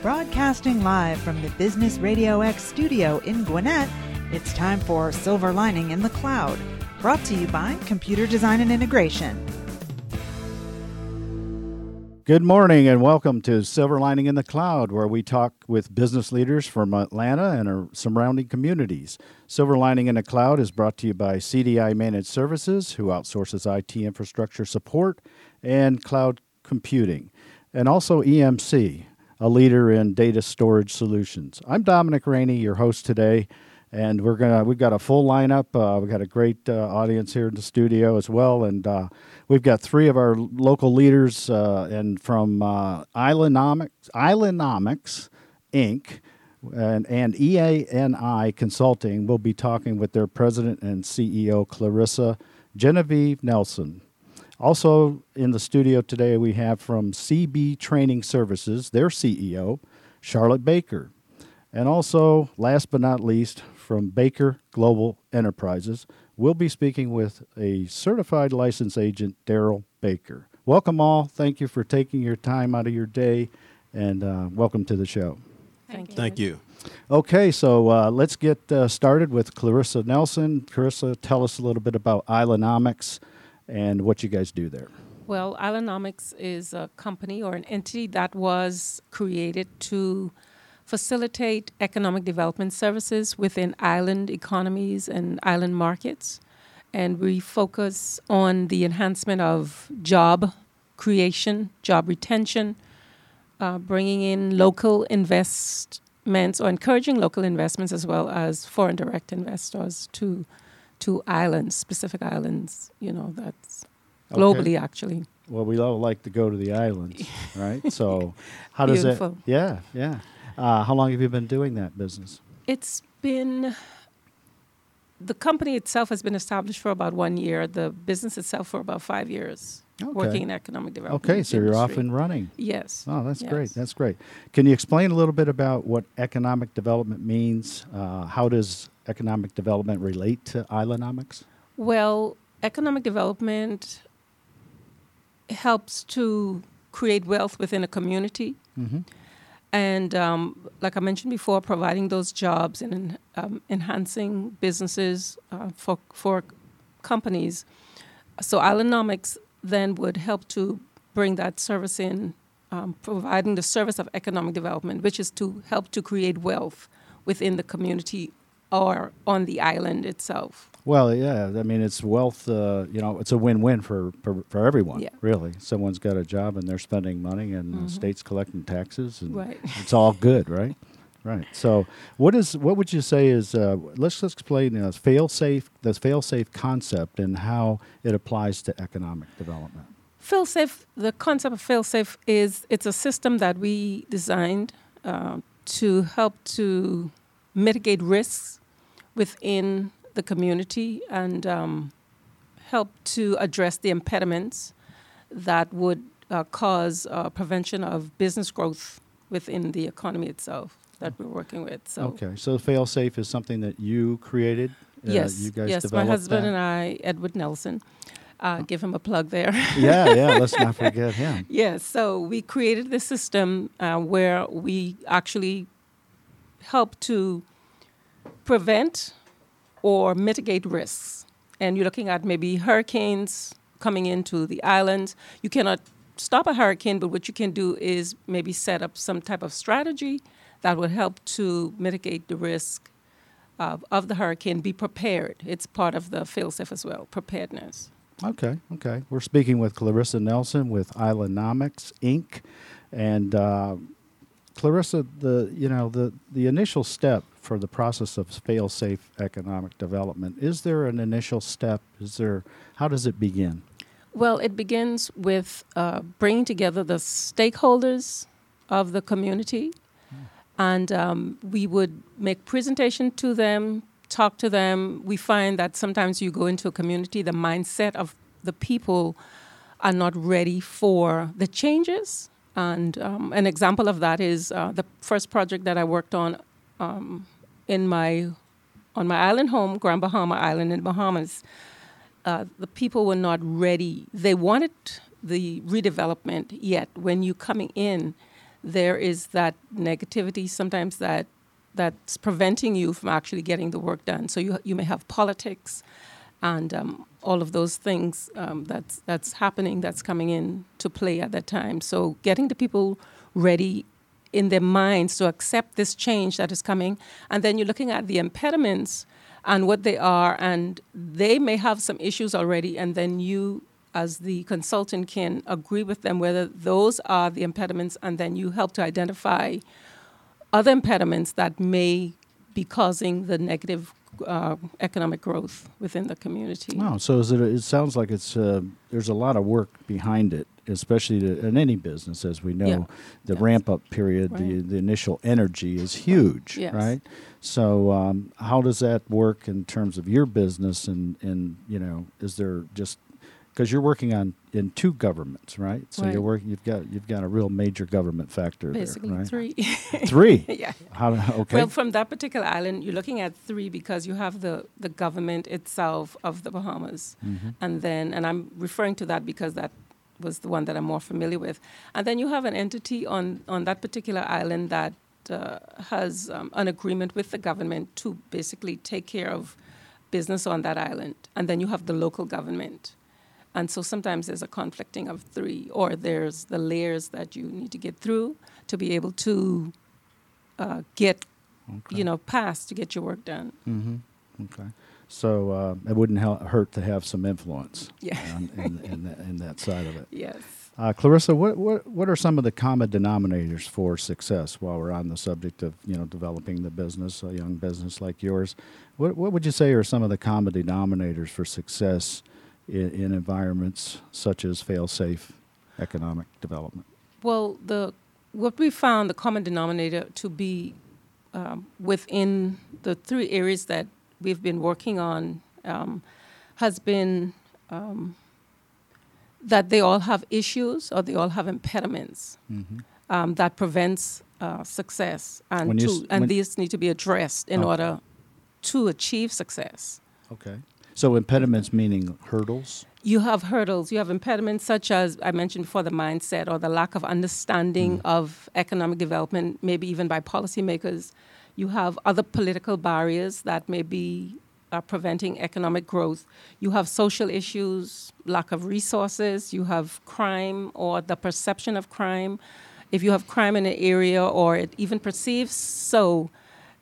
Broadcasting live from the Business Radio X studio in Gwinnett, it's time for Silver Lining in the Cloud, brought to you by Computer Design and Integration. Good morning and welcome to Silver Lining in the Cloud, where we talk with business leaders from Atlanta and our surrounding communities. Silver Lining in the Cloud is brought to you by CDI Managed Services, who outsources IT infrastructure support and cloud computing, and also EMC, a leader in data storage solutions. I'm Dominic Rainey, your host today, and we've got a full lineup. We've got a great audience here in the studio as well, and we've got three of our local leaders, and from Islandnomics Inc. and EANI Consulting. We'll be talking with their president and CEO, Clarissa Genevieve Nelson. Also in the studio today, we have from CB Training Services, their CEO, Charlotte Baker. And also, last but not least, from Baker Global Enterprises, we'll be speaking with a certified license agent, Daryl Baker. Welcome all. Thank you for taking your time out of your day, and welcome to the show. Thank you. Okay, so let's get started with Clarissa Nelson. Clarissa, tell us a little bit about Islandnomics and what you guys do there. Well, Islandnomics is a company or an entity that was created to facilitate economic development services within island economies and island markets. And we focus on the enhancement of job creation, job retention, bringing in local investments or encouraging local investments as well as foreign direct investors to islands, specific islands, you know, that's globally, okay. Actually. Well, we all like to go to the islands, right? So how does it? Yeah. How long have you been doing that business? It's been, the company itself has been established for about 1 year, the business itself for about 5 years, okay. Working in economic development. Okay, so you're off and running. Yes. Oh, that's great. That's great. Can you explain a little bit about what economic development means? How does economic development relate to Islandnomics? Well, economic development helps to create wealth within a community. Mm-hmm. And like I mentioned before, providing those jobs and enhancing businesses for companies. So Islandnomics then would help to bring that service in, providing the service of economic development, which is to help to create wealth within the community or on the island itself. Well, yeah, I mean, it's wealth, you know, it's a win-win for everyone, really. Someone's got a job and they're spending money and the state's collecting taxes. And it's all good, right? Right. So what would you say is, let's explain the fail-safe concept and how it applies to economic development. Fail-safe, the concept of fail-safe is, it's a system that we designed to help to mitigate risks within the community and help to address the impediments that would cause prevention of business growth within the economy itself that we're working with. So. Okay, so fail-safe is something that you created? Yes, you guys developed my husband and I, Edward Nelson. Give him a plug there. Let's not forget him. So we created this system where we actually help to prevent or mitigate risks. And you're looking at maybe hurricanes coming into the island. You cannot stop a hurricane, but what you can do is maybe set up some type of strategy that would help to mitigate the risk of the hurricane. Be prepared. It's part of the fail-safe as well, preparedness. Okay. We're speaking with Clarissa Nelson with Islandnomics, Inc. And Clarissa, the initial step for the process of fail-safe economic development, is there an initial step? How does it begin? Well, it begins with bringing together the stakeholders of the community, and we would make presentation to them, talk to them. We find that sometimes you go into a community, the mindset of the people are not ready for the changes. And an example of that is the first project that I worked on on my island home, Grand Bahama Island in the Bahamas. The people were not ready. They wanted the redevelopment, yet when you're coming in, there is that negativity sometimes that's preventing you from actually getting the work done. So you may have politics and all of those things that's happening, that's coming in to play at that time. So getting the people ready in their minds to accept this change that is coming. And then you're looking at the impediments and what they are, and they may have some issues already, and then you, as the consultant, can agree with them whether those are the impediments, and then you help to identify other impediments that may be causing the negative economic growth within the community. Wow, so it sounds like it's there's a lot of work behind it, especially in any business, as we know. Yeah. The yes. ramp-up period, right. the initial energy is huge, yes. right? So how does that work in terms of your business? And you know, is there just... Because you're working on in two governments, right? So right. you've got a real major government factor. Basically there, right? Three. Yeah. Okay. Well, from that particular island, you're looking at three because you have the government itself of the Bahamas, mm-hmm. and I'm referring to that because that was the one that I'm more familiar with, and then you have an entity on that particular island that has an agreement with the government to basically take care of business on that island, and then you have the local government. And so sometimes there's a conflicting of three, or there's the layers that you need to get through to be able to get, okay. you know, past to get your work done. Mm-hmm. Okay. So it wouldn't hurt to have some influence yeah. in that side of it. Yes. Clarissa, what are some of the common denominators for success while we're on the subject of, you know, developing the business, a young business like yours? What would you say are some of the common denominators for success in environments such as fail-safe economic development? Well, what we found the common denominator to be within the three areas that we've been working on has been that they all have issues or they all have impediments mm-hmm. That prevents success, and these need to be addressed in order to achieve success. Okay. So impediments meaning hurdles? You have hurdles. You have impediments such as I mentioned before, the mindset or the lack of understanding mm-hmm. of economic development, maybe even by policymakers. You have other political barriers that may be preventing economic growth. You have social issues, lack of resources. You have crime or the perception of crime. If you have crime in an area or it even perceives so,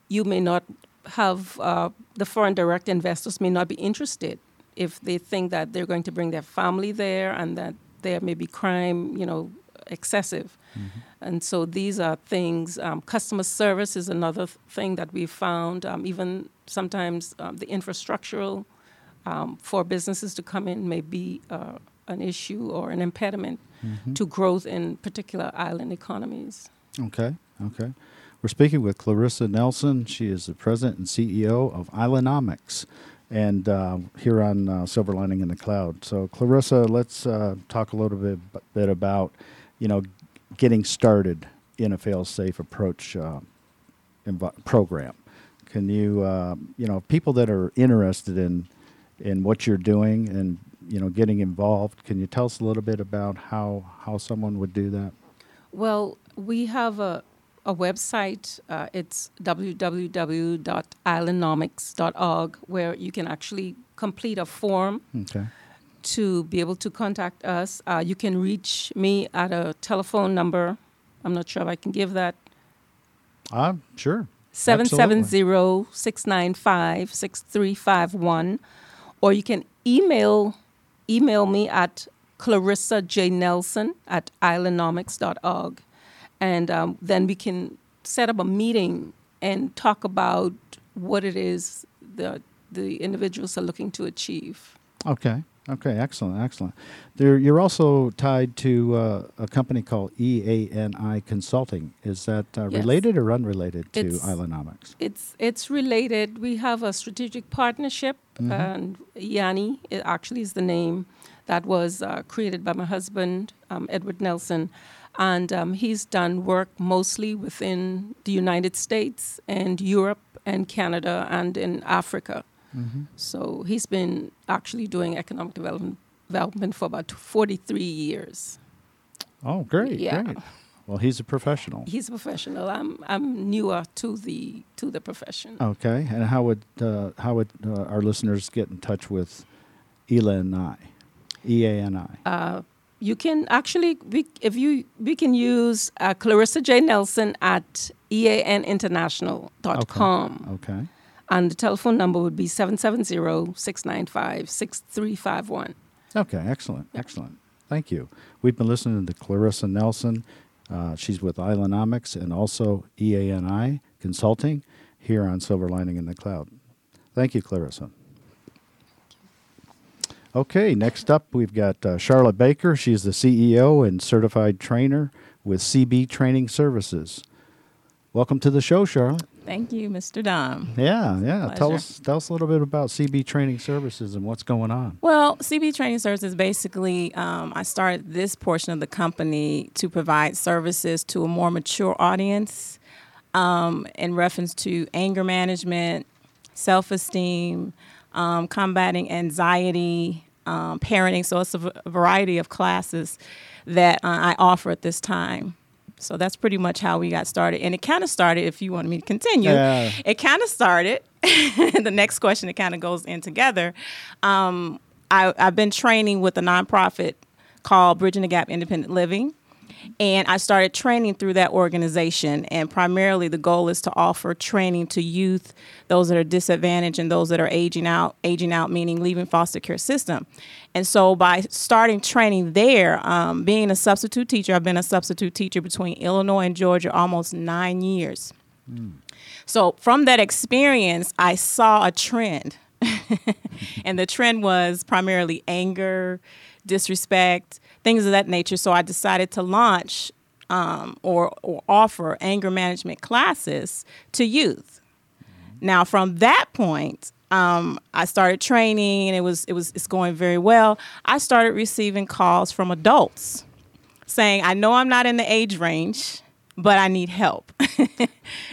you may not have the foreign direct investors may not be interested if they think that they're going to bring their family there and that there may be crime, you know, excessive. Mm-hmm. And so these are things. Customer service is another thing that we found. Even sometimes the infrastructural for businesses to come in may be an issue or an impediment mm-hmm. to growth in particular island economies. Okay. We're speaking with Clarissa Nelson. She is the president and CEO of Islandnomics, and here on Silver Lining in the Cloud. So, Clarissa, let's talk a little bit about, you know, getting started in a fail-safe approach program. Can you, you know, people that are interested in what you're doing and, you know, getting involved, can you tell us a little bit about how someone would do that? Well, we have a website, it's www.islandnomics.org, where you can actually complete a form okay. to be able to contact us. You can reach me at a telephone number. I'm not sure if I can give that. Sure. 770-695-6351. Or you can email me at clarissajnelson@islandnomics.org. And then we can set up a meeting and talk about what it is the individuals are looking to achieve. Okay, excellent. You're also tied to a company called EANI Consulting. Is that yes. related or unrelated to Islandnomics? It's related. We have a strategic partnership, mm-hmm. and EANI, it actually is the name that was created by my husband, Edward Nelson. And he's done work mostly within the United States and Europe and Canada and in Africa. Mm-hmm. So he's been actually doing economic development for about 43 years. Oh, great, yeah. Well, he's a professional. He's a professional. I'm newer to the profession. Okay, and how would our listeners get in touch with EANI? EANI. You can actually we can use Clarissa J. Nelson at EANinternational.com. Okay. And the telephone number would be 770-695-6351. Okay, excellent, yeah. Excellent. Thank you. We've been listening to Clarissa Nelson. She's with Islandnomics and also EANI Consulting here on Silver Lining in the Cloud. Thank you, Clarissa. Okay, next up we've got Charlotte Baker. She's the CEO and certified trainer with CB Training Services. Welcome to the show, Charlotte. Thank you, Mr. Dom. Yeah. Pleasure. Tell us a little bit about CB Training Services and what's going on. Well, CB Training Services, basically, I started this portion of the company to provide services to a more mature audience in reference to anger management, self-esteem, combating anxiety, parenting. So it's a variety of classes that I offer at this time. So that's pretty much how we got started. And it kind of started, if you wanted me to continue, the next question, it kind of goes in together. I've been training with a nonprofit called Bridging the Gap Independent Living. And I started training through that organization. And primarily the goal is to offer training to youth, those that are disadvantaged and those that are aging out meaning leaving foster care system. And so by starting training there, being a substitute teacher, I've been a substitute teacher between Illinois and Georgia almost 9 years. Mm. So from that experience, I saw a trend. And the trend was primarily anger, disrespect, things of that nature. So I decided to launch or offer anger management classes to youth. Mm-hmm. Now, from that point, I started training, and it's going very well. I started receiving calls from adults saying, "I know I'm not in the age range, but I need help."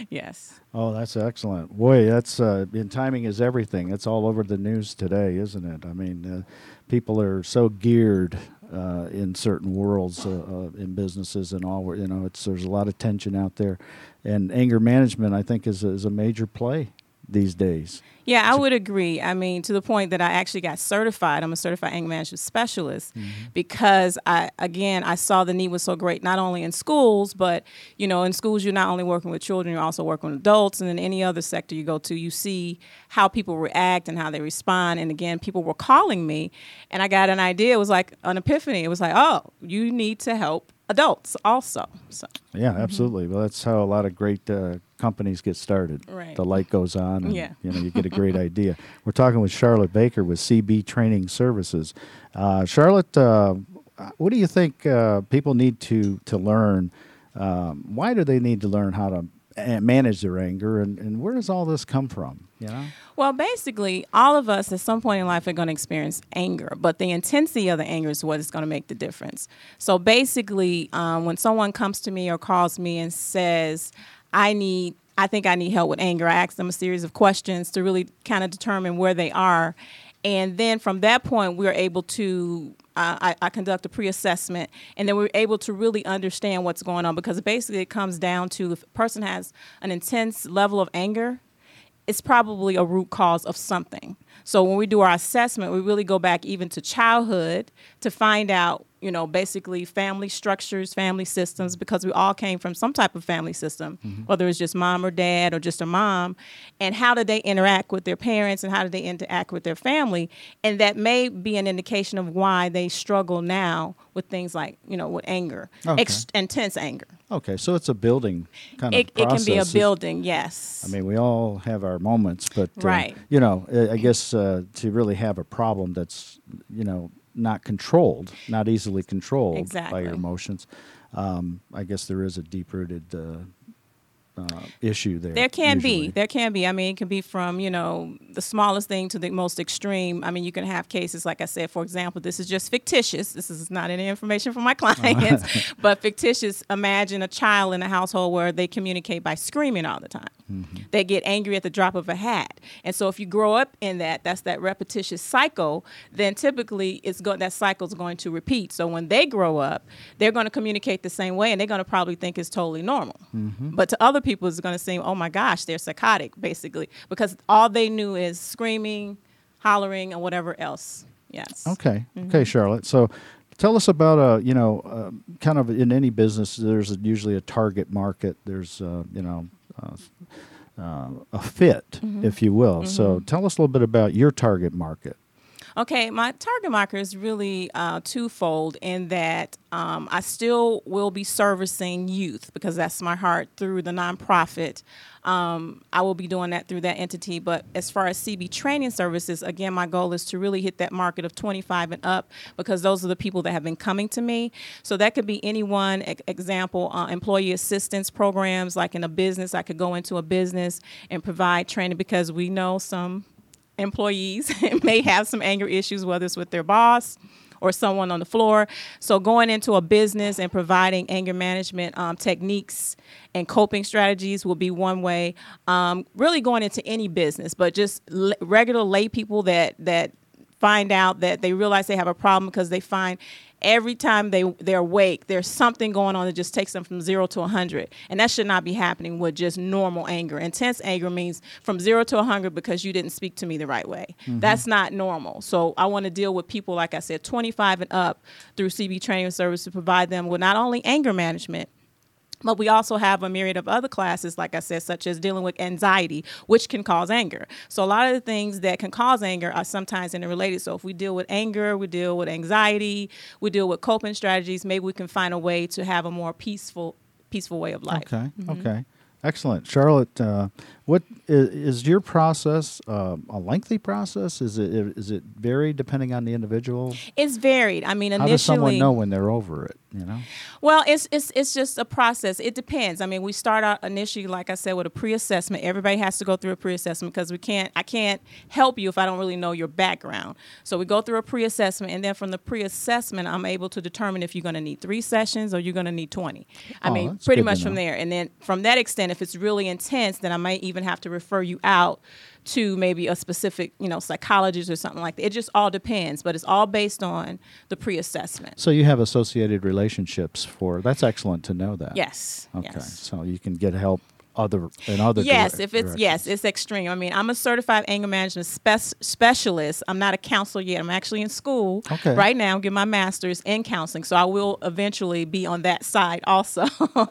Yes. Oh, that's excellent. Boy, that's and timing is everything. It's all over the news today, isn't it? I mean, people are so geared in certain worlds, in businesses and all. You know, there's a lot of tension out there. And anger management, I think, is a major play these days. Yeah, I would agree. I mean, to the point that I actually got certified. I'm a certified anger management specialist, mm-hmm. because I saw the need was so great, not only in schools, but, you know, in schools, you're not only working with children, you're also working with adults. And in any other sector you go to, you see how people react and how they respond. And again, people were calling me and I got an idea. It was like an epiphany. It was like, oh, you need to help adults also. So. Yeah, absolutely. Mm-hmm. Well, that's how a lot of great companies get started. Right. The light goes on and you know, you get a great idea. We're talking with Charlotte Baker with CB Training Services. Charlotte, what do you think people need to learn? Why do they need to learn how to manage their anger, and where does all this come from? You know? Well, basically, all of us at some point in life are going to experience anger, but the intensity of the anger is what is going to make the difference. So basically, when someone comes to me or calls me and says, I think I need help with anger, I ask them a series of questions to really kind of determine where they are. And then from that point, we're able to I conduct a pre-assessment, and then we're able to really understand what's going on, because basically it comes down to if a person has an intense level of anger, it's probably a root cause of something. So when we do our assessment, we really go back even to childhood to find out, you know, basically family structures, family systems, because we all came from some type of family system, mm-hmm. whether it's just mom or dad or just a mom, and how did they interact with their parents and how did they interact with their family. And that may be an indication of why they struggle now with things like, you know, with anger, okay. Intense anger. Okay, so it's a building kind of process. It can be a building, yes. I mean, we all have our moments, but, right. You know, I guess to really have a problem that's, you know, not easily controlled, exactly. by your emotions, I guess there is a deep-rooted issue there. There can be. I mean, it can be from, you know, the smallest thing to the most extreme. I mean, you can have cases, like I said, for example, this is just fictitious. This is not any information from my clients, but fictitious. Imagine a child in a household where they communicate by screaming all the time. Mm-hmm. They get angry at the drop of a hat. And so if you grow up in that, that's that repetitious cycle, then typically it's that cycle's going to repeat. So when they grow up, they're going to communicate the same way, and they're going to probably think it's totally normal. Mm-hmm. But to other people, it's going to seem, oh my gosh, they're psychotic, basically, because all they knew is screaming, hollering, and whatever else. Yes. Okay. Mm-hmm. Okay, Charlotte. So tell us about, kind of in any business, there's usually a target market. There's, a fit, mm-hmm. if you will. Mm-hmm. So tell us a little bit about your target market. Okay, my target market is really twofold in that I still will be servicing youth because that's my heart through the nonprofit. I will be doing that through that entity. But as far as CB Training Services, again, my goal is to really hit that market of 25 and up because those are the people that have been coming to me. So that could be anyone, example, employee assistance programs, like in a business. I could go into a business and provide training because we know some employees may have some anger issues, whether it's with their boss or someone on the floor. So going into a business and providing anger management techniques and coping strategies will be one way. Really going into any business, but just regular lay people that find out that they realize they have a problem because they find every time they're awake, there's something going on that just takes them from 0 to 100. And that should not be happening with just normal anger. Intense anger means from 0 to 100 because you didn't speak to me the right way. Mm-hmm. That's not normal. So I want to deal with people, like I said, 25 and up through CB Training Service to provide them with not only anger management, but we also have a myriad of other classes, like I said, such as dealing with anxiety, which can cause anger. So a lot of the things that can cause anger are sometimes interrelated. So if we deal with anger, we deal with anxiety, we deal with coping strategies, maybe we can find a way to have a more peaceful way of life. Okay, mm-hmm. Okay. Excellent. Charlotte, what is your process a lengthy process? Is it varied depending on the individual? It's varied. I mean, initially, how does someone know when they're over it, you know? Well, it's just a process. It depends. I mean, we start out initially, like I said, with a pre-assessment. Everybody has to go through a pre-assessment because I can't help you if I don't really know your background. So we go through a pre-assessment, and then from the pre-assessment, I'm able to determine if you're going to need 3 sessions or you're going to need 20. I mean, pretty much from there. And then from that extent, if it's really intense, then I might even have to refer you out to maybe a specific, psychologist or something like that. It just all depends, but it's all based on the pre-assessment. So you have associated relationships that's excellent to know that. Yes. Okay. Yes. So you can get help it's extreme. I mean, I'm a certified anger management specialist. I'm not a counselor yet. I'm actually in school right now, getting my master's in counseling. So I will eventually be on that side also.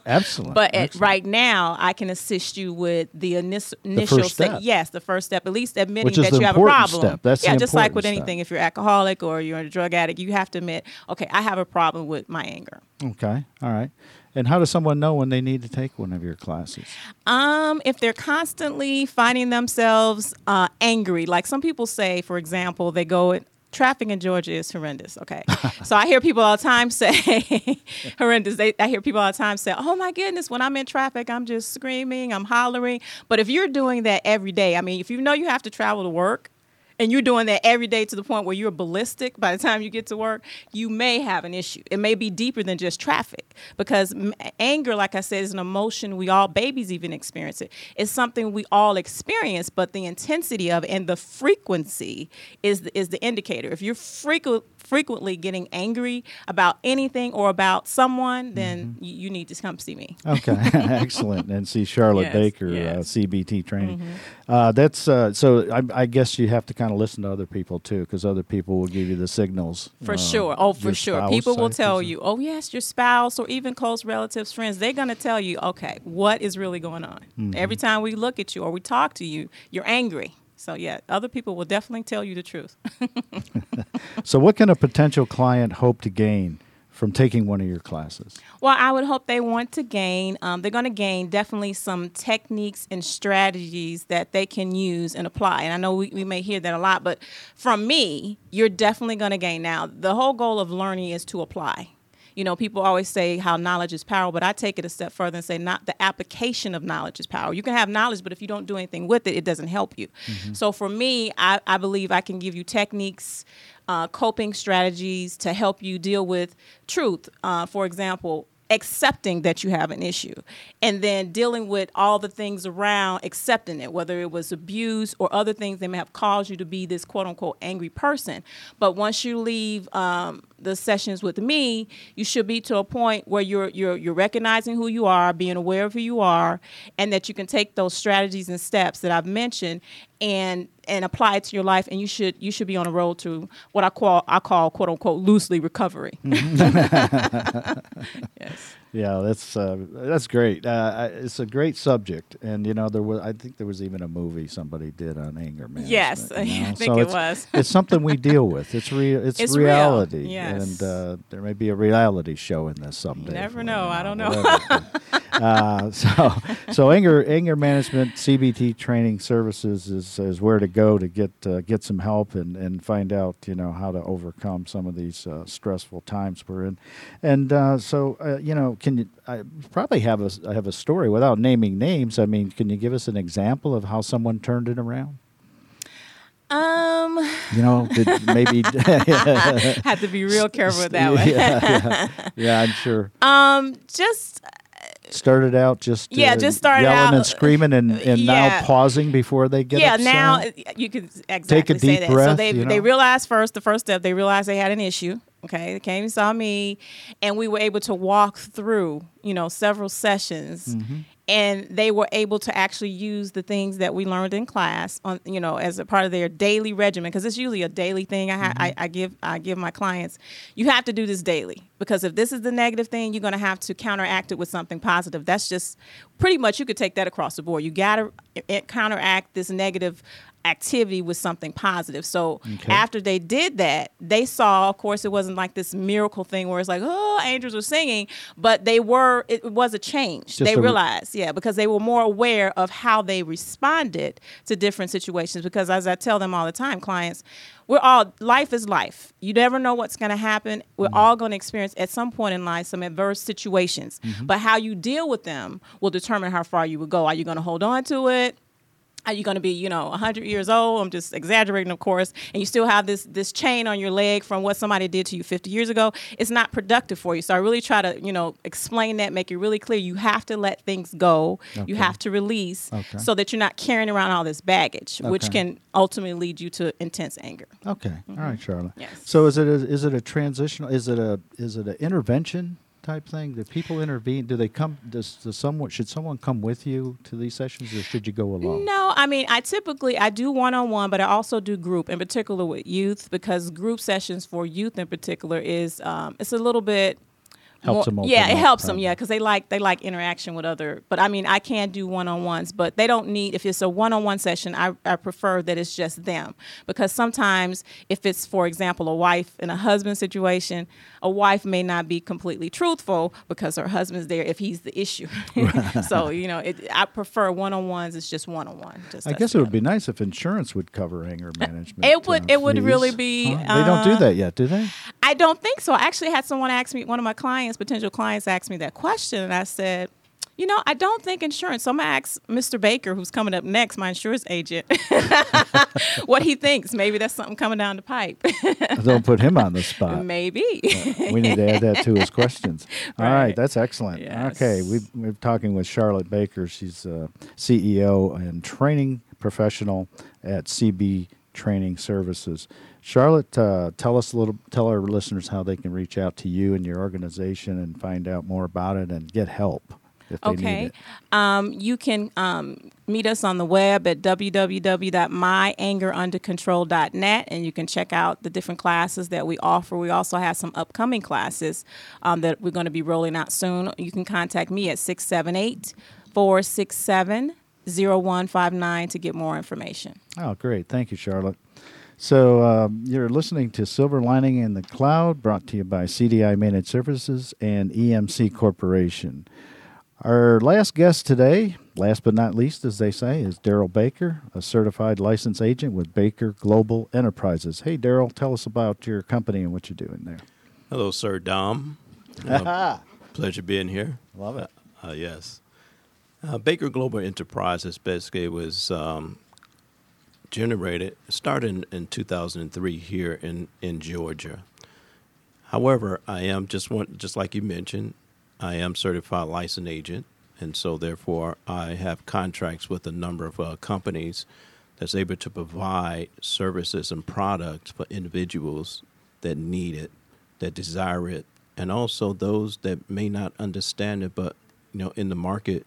Excellent. But right now, I can assist you with the initial step. Yes, the first step, at least admitting that you have a problem. Step. That's the important step. Just like with anything, if you're alcoholic or you're a drug addict, you have to admit, okay, I have a problem with my anger. Okay. All right. And how does someone know when they need to take one of your classes? If they're constantly finding themselves angry, like some people say, for example, they go, traffic in Georgia is horrendous. Okay. So I hear people all the time say, horrendous. I hear people all the time say, oh my goodness, when I'm in traffic, I'm just screaming, I'm hollering. But if you're doing that every day, I mean, if you know you have to travel to work, and you're doing that every day to the point where you're ballistic by the time you get to work, you may have an issue. It may be deeper than just traffic because anger, like I said, is an emotion we all, babies even experience it. It's something we all experience, but the intensity of it and the frequency is the indicator. If you're frequently getting angry about anything or about someone, then mm-hmm. you need to come see me. Okay, excellent. And see Charlotte Baker, CBT training. Mm-hmm. So I guess you have to kind of listen to other people too, because other people will give you the signals. For sure. Oh, for sure. People will tell you, oh yes, your spouse or even close relatives, friends, they're going to tell you, okay, what is really going on? Mm-hmm. Every time we look at you or we talk to you, you're angry. So yeah, other people will definitely tell you the truth. So what can a potential client hope to gain from taking one of your classes? Well, I would hope they're going to gain definitely some techniques and strategies that they can use and apply. And I know we may hear that a lot, but from me, you're definitely going to gain. Now, the whole goal of learning is to apply. You know, people always say how knowledge is power, but I take it a step further and say not the application of knowledge is power. You can have knowledge, but if you don't do anything with it, it doesn't help you. Mm-hmm. So for me, I believe I can give you techniques, coping strategies to help you deal with truth. For example, accepting that you have an issue and then dealing with all the things around accepting it, whether it was abuse or other things that may have caused you to be this quote unquote angry person. But once you leave the sessions with me, you should be to a point where you're recognizing who you are, being aware of who you are, and that you can take those strategies and steps that I've mentioned and apply it to your life, and you should be on a road to what I call quote unquote loosely recovery. Yes. Yeah, that's great. It's a great subject, and you know I think there was even a movie somebody did on anger management. Yes, you know? I think so it was. It's something we deal with. It's reality. Real. Yes. And there may be a reality show in this someday. You never know. I don't know. So anger management, CBT Training Services is where to go to get some help and find out, you know, how to overcome some of these stressful times we're in. And you know, I have a story without naming names. I mean, can you give us an example of how someone turned it around? You know, maybe have to be real careful with that one. Yeah, I'm sure. Started out just started yelling out and screaming and now pausing before they get upset. Yeah, now you can take a deep breath. So they realized the first step, they had an issue. Okay, they came and saw me, and we were able to walk through, you know, several sessions, mm-hmm. and they were able to actually use the things that we learned in class on, you know, as a part of their daily regimen, because it's usually a daily thing. I give my clients, you have to do this daily, because if this is the negative thing, you're going to have to counteract it with something positive. That's just pretty much, you could take that across the board. You got to counteract this negative activity with something positive. So after they did that, they saw, of course, it wasn't like this miracle thing where it's like, oh, angels were singing, but it was a change. They realized, because they were more aware of how they responded to different situations. Because as I tell them all the time, clients, life is life. You never know what's going to happen. We're mm-hmm. all going to experience at some point in life some adverse situations, mm-hmm. but how you deal with them will determine how far you will go. Are you going to hold on to it? Are you going to be, you know, 100 years old? I'm just exaggerating, of course. And you still have this chain on your leg from what somebody did to you 50 years ago. It's not productive for you. So I really try to, you know, explain that, make it really clear. You have to let things go. Okay. You have to release so that you're not carrying around all this baggage, which can ultimately lead you to intense anger. Okay. Mm-hmm. All right, Charlotte. Yes. So is it a transitional? Is it an intervention type thing? Do people intervene? Do they come? Should someone come with you to these sessions, or should you go alone? No, I mean, I typically do one-on-one, but I also do group, in particular with youth, because group sessions for youth in particular is it's a little bit. It helps them, because they like interaction with other. But I mean, I can do one-on-ones, but they don't need, if it's a one-on-one session, I prefer that it's just them, because sometimes if it's, for example, a wife and a husband situation, a wife may not be completely truthful because her husband's there if he's the issue. So, you know, I prefer one-on-ones. It's just one-on-one. Just I guess together. It would be nice if insurance would cover anger management. It would really be. Huh? They don't do that yet, do they? I don't think so. I actually had someone ask me, one of my potential clients asked me that question, and I said, you know, I don't think insurance. So I'm going to ask Mr. Baker, who's coming up next, my insurance agent, what he thinks. Maybe that's something coming down the pipe. Don't put him on the spot. Maybe. We need to add that to his questions. All right. That's excellent. Yes. Okay. We're talking with Charlotte Baker. She's a CEO and training professional at CB Training Services. Charlotte, tell our listeners how they can reach out to you and your organization and find out more about it and get help if they need it. You can meet us on the web at www.myangerundercontrol.net, and you can check out the different classes that we offer. We also have some upcoming classes that we're going to be rolling out soon. You can contact me at 678-467-0159 to get more information. Oh, great. Thank you, Charlotte. So you're listening to Silver Lining in the Cloud, brought to you by CDI Managed Services and EMC Corporation. Our last guest today, last but not least, as they say, is Daryl Baker, a certified license agent with Baker Global Enterprises. Hey, Daryl, tell us about your company and what you're doing there. Hello, Sir Dom. Pleasure being here. Love it. Yes. Baker Global Enterprises basically was generated, started in 2003 here in Georgia. However, I am, just like you mentioned, I am certified licensed agent, and so therefore I have contracts with a number of companies that's able to provide services and products for individuals that need it, that desire it, and also those that may not understand it, but you know, in the market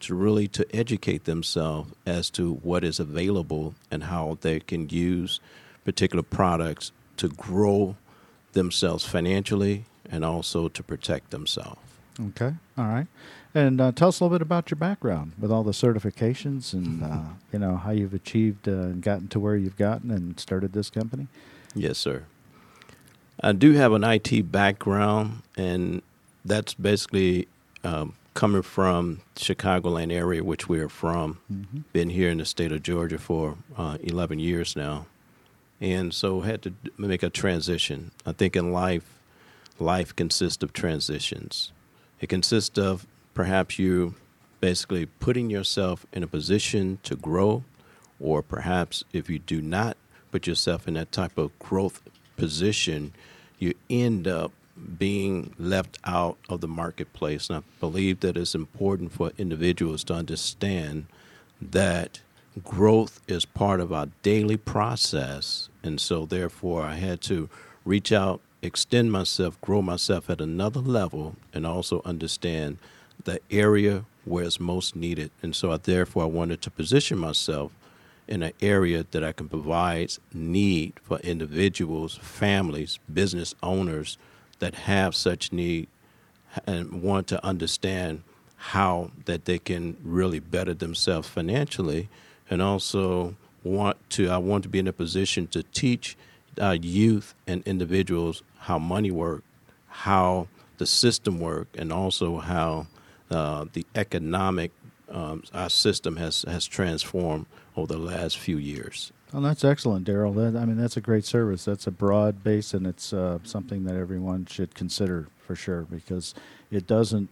to really to educate themselves as to what is available and how they can use particular products to grow themselves financially and also to protect themselves. Okay. All right. And tell us a little bit about your background with all the certifications and, you know, how you've achieved and gotten to where you've gotten and started this company. Yes, sir. I do have an IT background, and that's basically coming from Chicagoland area, which we are from. Mm-hmm. Been here in the state of Georgia for 11 years now. And so had to make a transition. I think in life consists of transitions. It consists of perhaps you basically putting yourself in a position to grow, or perhaps if you do not put yourself in that type of growth position, you end up being left out of the marketplace. And I believe that it's important for individuals to understand that growth is part of our daily process. And so therefore I had to reach out, extend myself, grow myself at another level, and also understand the area where it's most needed. And so I wanted to position myself in an area that I can provide need for individuals, families, business owners that have such need and want to understand how that they can really better themselves financially, and also I want to be in a position to teach youth and individuals how money works, how the system works, and also how the economic our system has transformed over the last few years. Well, that's excellent, Daryl. I mean, that's a great service. That's a broad base, and it's something that everyone should consider for sure, because it doesn't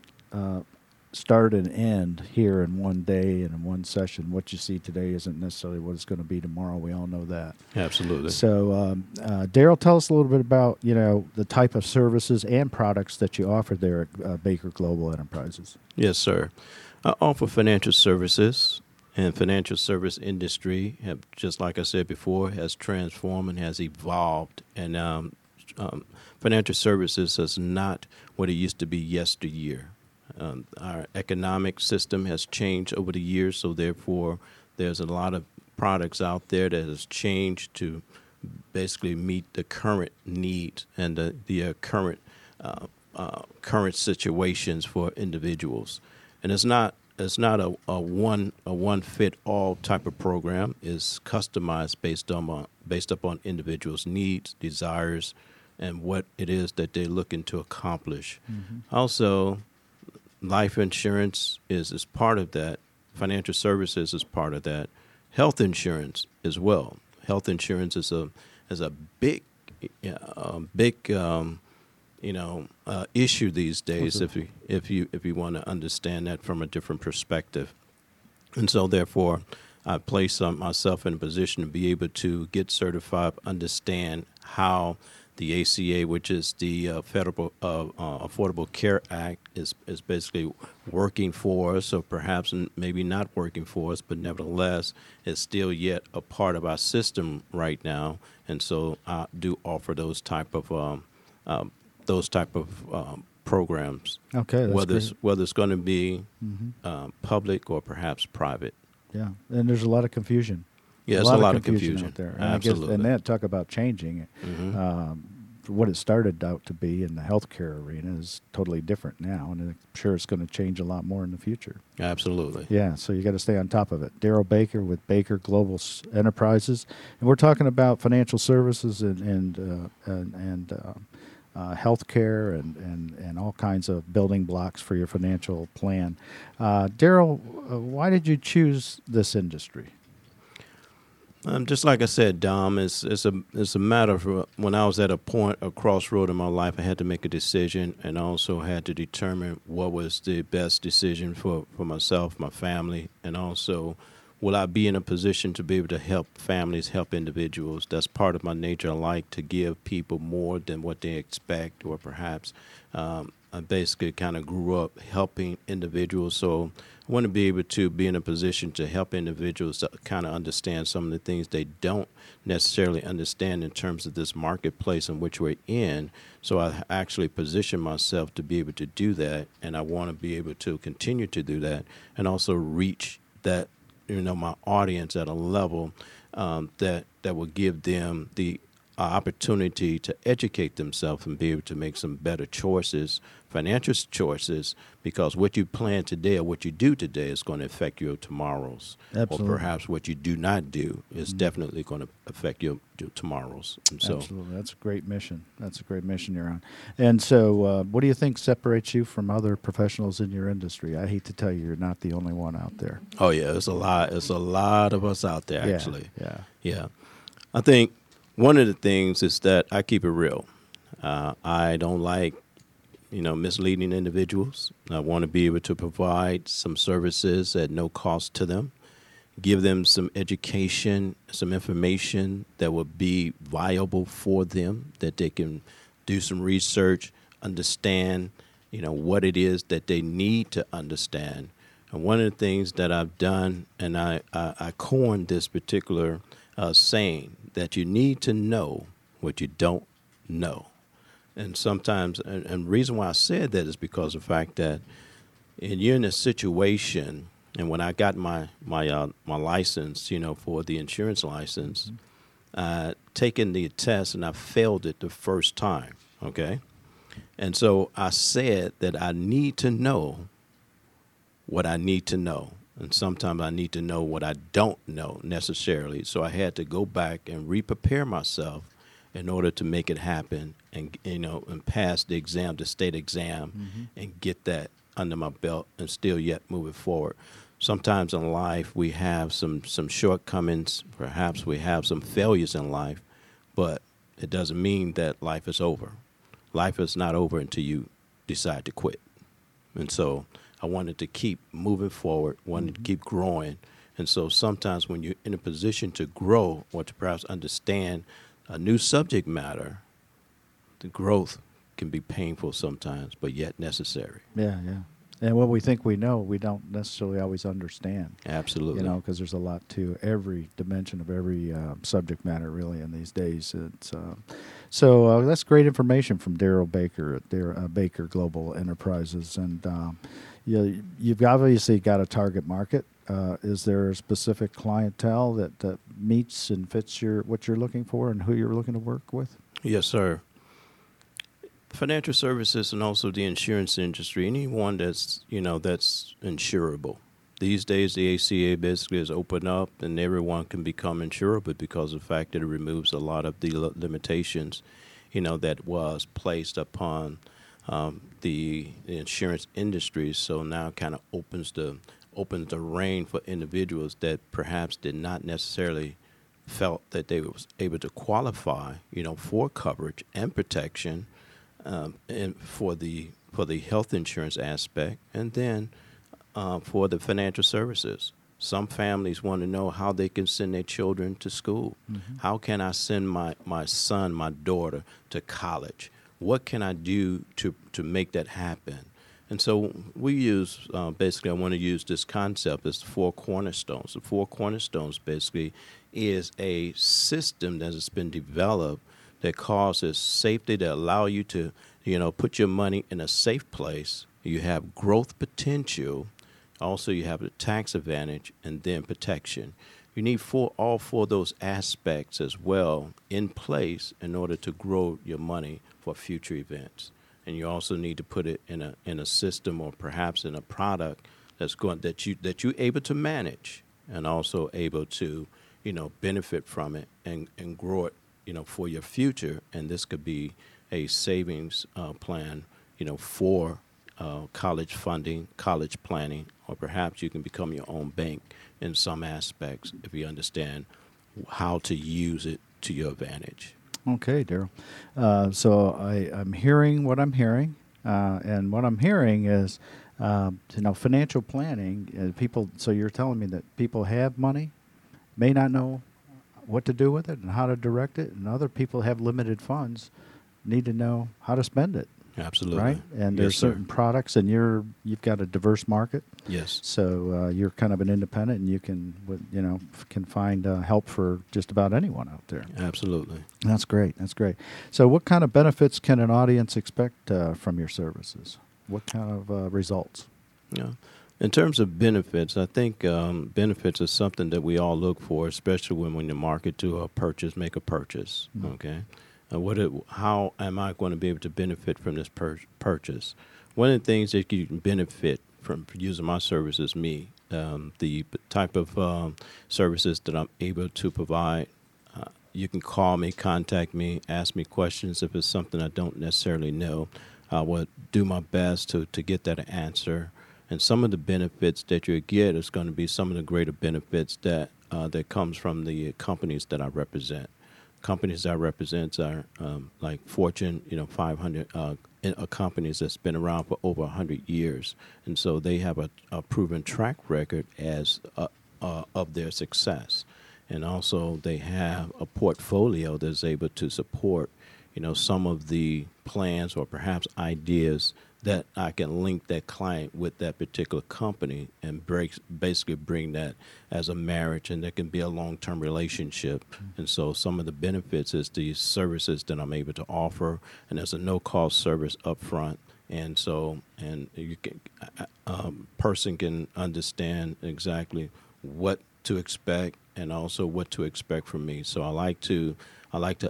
start and end here in one day and in one session. What you see today isn't necessarily what it's going to be tomorrow. We all know that. Absolutely. So, Daryl, tell us a little bit about, you know, the type of services and products that you offer there at Baker Global Enterprises. Yes, sir. I offer financial services, and financial service industry have, just like I said before, has transformed and has evolved. And financial services is not what it used to be yesteryear. Our economic system has changed over the years, so therefore there's a lot of products out there that has changed to basically meet the current needs and the current situations for individuals. And it's not a one fit all type of program. It's customized based upon individuals' needs, desires, and what it is that they're looking to accomplish. Mm-hmm. Also, life insurance is part of that. Financial services is part of that. Health insurance as well. Health insurance is a big issue these days. If you want to understand that from a different perspective, and so therefore, I place myself in a position to be able to get certified, understand how the ACA, which is the Federal Affordable Care Act, is basically working for us, or perhaps maybe not working for us, but nevertheless, it's still yet a part of our system right now. And so I do offer those type of programs. Okay, that's whether great. Whether it's going to be public or perhaps private. Yeah, and there's a lot of confusion. Yeah, it's a lot of confusion out there. And absolutely. And that talk about changing it. Mm-hmm. What it started out to be in the healthcare arena is totally different now, and I'm sure it's going to change a lot more in the future. Absolutely. Yeah, so you got to stay on top of it. Daryl Baker with Baker Global Enterprises, and we're talking about financial services and healthcare and all kinds of building blocks for your financial plan. Daryl, why did you choose this industry? Just like I said, Dom, it's a matter of when I was at a point, a crossroad in my life, I had to make a decision, and I also had to determine what was the best decision for myself, my family, and also will I be in a position to be able to help families, help individuals. That's part of my nature. I like to give people more than what they expect, or perhaps I basically kind of grew up helping individuals, so I want to be able to be in a position to help individuals to kind of understand some of the things they don't necessarily understand in terms of this marketplace in which we're in. So I actually position myself to be able to do that, and I want to be able to continue to do that and also reach that, you know, my audience at a level that will give them the opportunity to educate themselves and be able to make some better choices, financial choices, because what you plan today or what you do today is going to affect your tomorrows. Absolutely. Or perhaps what you do not do is definitely going to affect your tomorrows. And so, absolutely. That's a great mission. That's a great mission you're on. And so what do you think separates you from other professionals in your industry? I hate to tell you, you're not the only one out there. Oh, yeah. It's a lot. It's a lot of us out there, actually. Yeah. I think one of the things is that I keep it real. I don't like, misleading individuals. I want to be able to provide some services at no cost to them, give them some education, some information that will be viable for them, that they can do some research, understand, what it is that they need to understand. And one of the things that I've done, and I coined this particular saying, that you need to know what you don't know. And sometimes, and the reason why I said that is because of the fact that you're in a situation, and when I got my license, for the insurance license, taken the test and I failed it the first time, okay? And so I said that I need to know what I need to know. And sometimes I need to know what I don't know necessarily. So I had to go back and re-prepare myself in order to make it happen and, and pass the exam, the state exam, and get that under my belt and still yet move it forward. Sometimes in life we have some shortcomings. Perhaps we have some failures in life, but it doesn't mean that life is over. Life is not over until you decide to quit. And so I wanted to keep moving forward, wanted to keep growing. And so sometimes when you're in a position to grow or to perhaps understand a new subject matter, the growth can be painful sometimes, but yet necessary. Yeah. And what we think we know, we don't necessarily always understand. Absolutely. Because there's a lot to every dimension of every subject matter, really, in these days. So that's great information from Daryl Baker at Baker Global Enterprises. And you've obviously got a target market. Is there a specific clientele that meets and fits what you're looking for and who you're looking to work with? Yes, sir. Financial services and also the insurance industry, anyone that's, that's insurable. These days, the ACA basically is open up and everyone can become insurable because of the fact that it removes a lot of the limitations, that was placed upon the insurance industry. So now kind of opens the reign for individuals that perhaps did not necessarily felt that they was able to qualify, for coverage and protection. And for the health insurance aspect, and then for the financial services. Some families want to know how they can send their children to school. Mm-hmm. How can I send my son, my daughter to college? What can I do to make that happen? And so we use, basically I want to use this concept as the four cornerstones. The four cornerstones basically is a system that has been developed that causes safety, that allow you to, put your money in a safe place. You have growth potential. Also, you have the tax advantage and then protection. You need all four of those aspects as well in place in order to grow your money for future events. And you also need to put it in a system or perhaps in a product that you're able to manage and also able to, benefit from it and grow it, for your future. And this could be a savings plan, for college funding, college planning, or perhaps you can become your own bank in some aspects if you understand how to use it to your advantage. Okay, Daryl. So I'm hearing what I'm hearing, and what I'm hearing is, financial planning. People. So you're telling me that people have money, may not know what to do with it and how to direct it, and other people have limited funds, need to know how to spend it. Absolutely. Right? And there's certain products, and you've got a diverse market. Yes. So you're kind of an independent, and you can find help for just about anyone out there. Absolutely. That's great. That's great. So what kind of benefits can an audience expect from your services? What kind of results? Yeah. In terms of benefits, I think benefits are something that we all look for, especially when we're in the market to make a purchase. Mm-hmm. Okay. How am I going to be able to benefit from this purchase? One of the things that you can benefit from using my service is me. The type of services that I'm able to provide. You can call me, contact me, ask me questions if it's something I don't necessarily know. I will do my best to get that answer. And some of the benefits that you get is going to be some of the greater benefits that comes from the companies that I represent. Companies I represent are like Fortune, 500 companies that's been around for over 100 years. And so they have a proven track record as of their success. And also they have a portfolio that's able to support, some of the plans or perhaps ideas that I can link that client with that particular company and basically bring that as a marriage, and that can be a long-term relationship. Mm-hmm. And so some of the benefits is the services that I'm able to offer, and there's a no-cost service up front. And so person can understand exactly what to expect and also what to expect from me. So I like to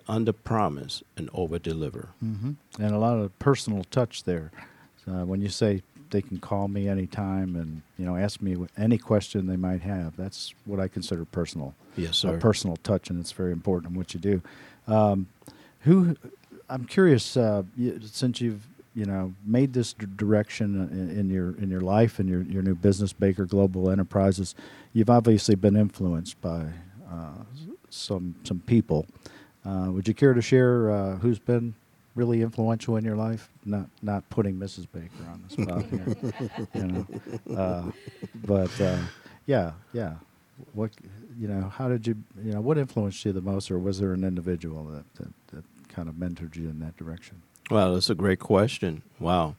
under-promise and over-deliver. Mm-hmm. And a lot of personal touch there. When you say they can call me anytime and ask me any question they might have, that's what I consider personal. Yes, sir. Personal touch, and it's very important in what you do. I'm curious, since you've made this direction in your life and your new business, Baker Global Enterprises, you've obviously been influenced by some people. Would you care to share who's been really influential in your life? Not putting Mrs. Baker on the spot here, but what, how did you, what influenced you the most, or was there an individual that kind of mentored you in that direction? Well, that's a great question. Wow.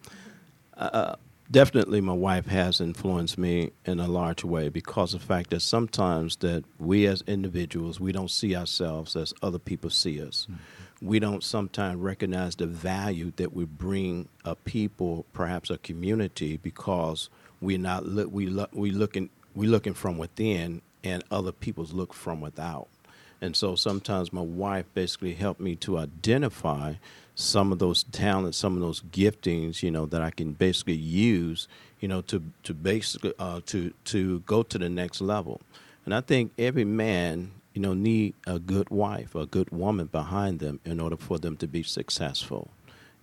Definitely my wife has influenced me in a large way, because of the fact that sometimes that we as individuals, we don't see ourselves as other people see us. Mm-hmm. We don't sometimes recognize the value that we bring a people, perhaps a community, because we're not looking from within, and other people's look from without. And so sometimes my wife basically helped me to identify some of those talents, some of those giftings, that I can basically use, to basically to go to the next level. And I think every man, need a good wife, a good woman behind them in order for them to be successful.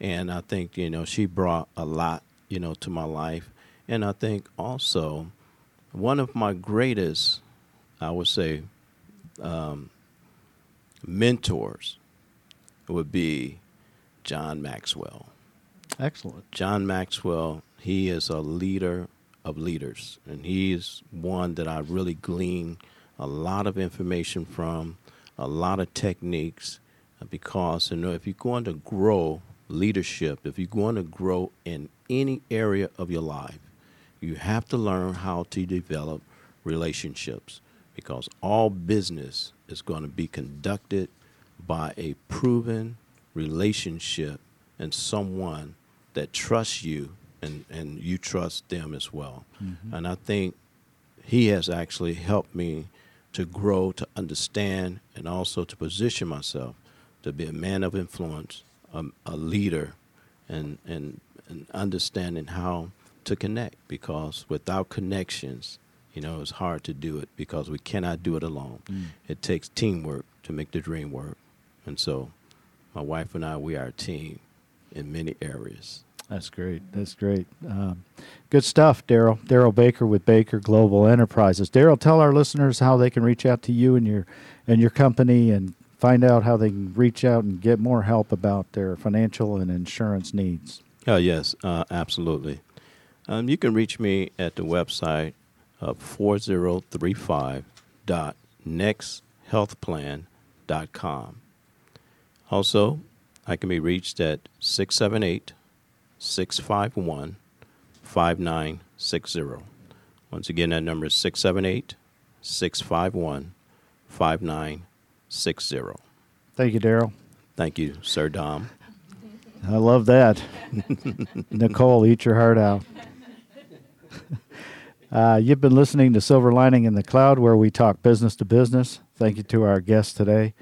And I think, she brought a lot, to my life. And I think also one of my greatest, I would say, mentors would be John Maxwell. Excellent. John Maxwell, he is a leader of leaders, and he is one that I really glean a lot of information from, a lot of techniques, because if you're going to grow leadership, if you're going to grow in any area of your life, you have to learn how to develop relationships, because all business is going to be conducted by a proven relationship and someone that trusts you and you trust them as well. Mm-hmm. And I think he has actually helped me to grow, to understand, and also to position myself to be a man of influence, a leader, and understanding how to connect, because without connections, it's hard to do it, because we cannot do it alone. Mm. It takes teamwork to make the dream work. And so my wife and I, we are a team in many areas. That's great. That's great. Good stuff, Daryl. Daryl Baker with Baker Global Enterprises. Daryl, tell our listeners how they can reach out to you and your company and find out how they can reach out and get more help about their financial and insurance needs. Oh, yes, absolutely. You can reach me at the website of 4035.nexthealthplan.com. Also, I can be reached at 678-651-5960. Once again, that number is 678-651-5960. Thank you, Daryl. Thank you, Sir Dom. I love that. Nicole, eat your heart out. You've been listening to Silver Lining in the Cloud, where we talk business to business. Thank you to our guest today.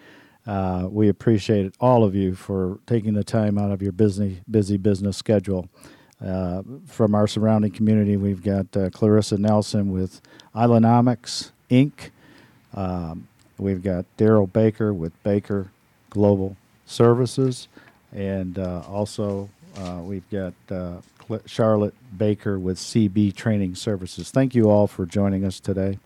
We appreciate all of you for taking the time out of your busy business schedule. From our surrounding community, we've got Clarissa Nelson with Islandnomics, Inc. We've got Daryl Baker with Baker Global Services. And also we've got Charlotte Baker with CB Training Services. Thank you all for joining us today.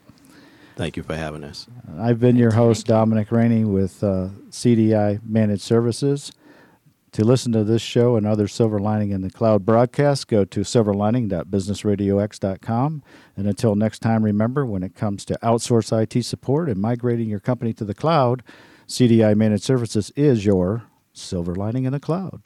Thank you for having us. I've been your host, Dominic Rainey, with CDI Managed Services. To listen to this show and other Silver Lining in the Cloud broadcasts, go to silverlining.businessradiox.com. And until next time, remember, when it comes to outsource IT support and migrating your company to the cloud, CDI Managed Services is your Silver Lining in the Cloud.